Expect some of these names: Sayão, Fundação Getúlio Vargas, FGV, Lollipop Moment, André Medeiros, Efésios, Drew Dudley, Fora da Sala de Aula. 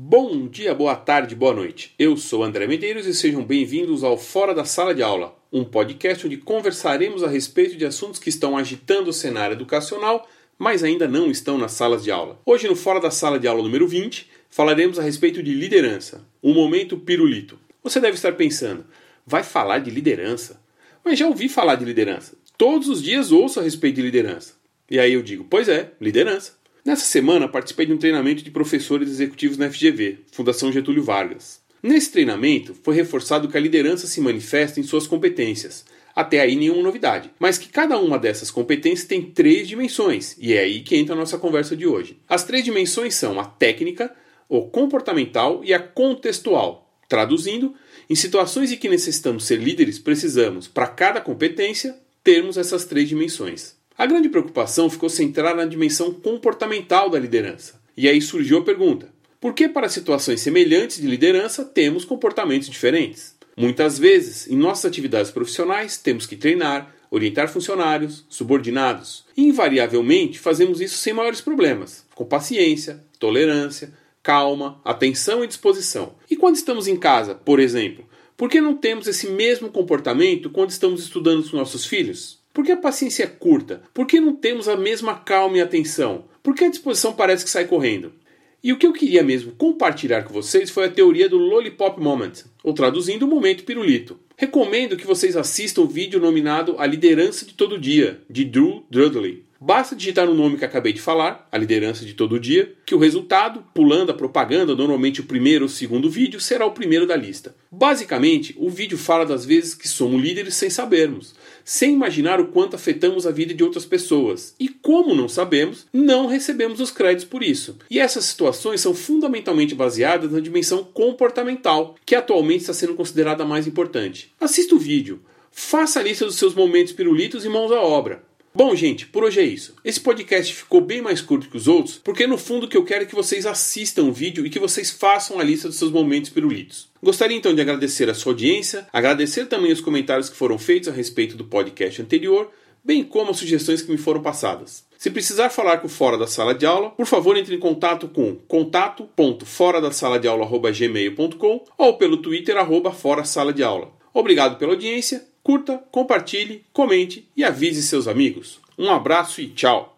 Bom dia, boa tarde, boa noite. Eu sou André Medeiros e sejam bem-vindos ao Fora da Sala de Aula, um podcast onde conversaremos a respeito de assuntos que estão agitando o cenário educacional, mas ainda não estão nas salas de aula. Hoje, no Fora da Sala de Aula número 20, falaremos a respeito de liderança, um momento pirulito. Você deve estar pensando, vai falar de liderança? Mas já ouvi falar de liderança. Todos os dias ouço a respeito de liderança. E aí eu digo, pois é, liderança. Nessa semana, participei de um treinamento de professores executivos na FGV, Fundação Getúlio Vargas. Nesse treinamento, foi reforçado que a liderança se manifesta em suas competências. Até aí nenhuma novidade, mas que cada uma dessas competências tem 3 dimensões, e é aí que entra a nossa conversa de hoje. As 3 dimensões são a técnica, o comportamental e a contextual. Traduzindo, em situações em que necessitamos ser líderes, precisamos, para cada competência, termos essas 3 dimensões. A grande preocupação ficou centrada na dimensão comportamental da liderança. E aí surgiu a pergunta, por que para situações semelhantes de liderança temos comportamentos diferentes? Muitas vezes, em nossas atividades profissionais, temos que treinar, orientar funcionários, subordinados. E, invariavelmente, fazemos isso sem maiores problemas, com paciência, tolerância, calma, atenção e disposição. E quando estamos em casa, por exemplo, por que não temos esse mesmo comportamento quando estamos estudando com nossos filhos? Por que a paciência é curta? Por que não temos a mesma calma e atenção? Por que a disposição parece que sai correndo? E o que eu queria mesmo compartilhar com vocês foi a teoria do Lollipop Moment, ou traduzindo, o momento pirulito. Recomendo que vocês assistam o vídeo nominado A Liderança de Todo Dia, de Drew Dudley. Basta digitar o nome que acabei de falar, A Liderança de Todo Dia, que o resultado, pulando a propaganda, normalmente o primeiro ou segundo vídeo, será o primeiro da lista. Basicamente, o vídeo fala das vezes que somos líderes sem sabermos, sem imaginar o quanto afetamos a vida de outras pessoas. E como não sabemos, não recebemos os créditos por isso. E essas situações são fundamentalmente baseadas na dimensão comportamental, que atualmente está sendo considerada a mais importante. Assista o vídeo, faça a lista dos seus momentos pirulitos e mãos à obra. Bom, gente, por hoje é isso. Esse podcast ficou bem mais curto que os outros, porque no fundo o que eu quero é que vocês assistam o vídeo e que vocês façam a lista dos seus momentos pirulitos. Gostaria então de agradecer a sua audiência, agradecer também os comentários que foram feitos a respeito do podcast anterior, bem como as sugestões que me foram passadas. Se precisar falar com o Fora da Sala de Aula, por favor entre em contato com contato.foradasaladeaula@gmail.com ou pelo Twitter @forasaladeaula. Obrigado pela audiência. Curta, compartilhe, comente e avise seus amigos. Um abraço e tchau!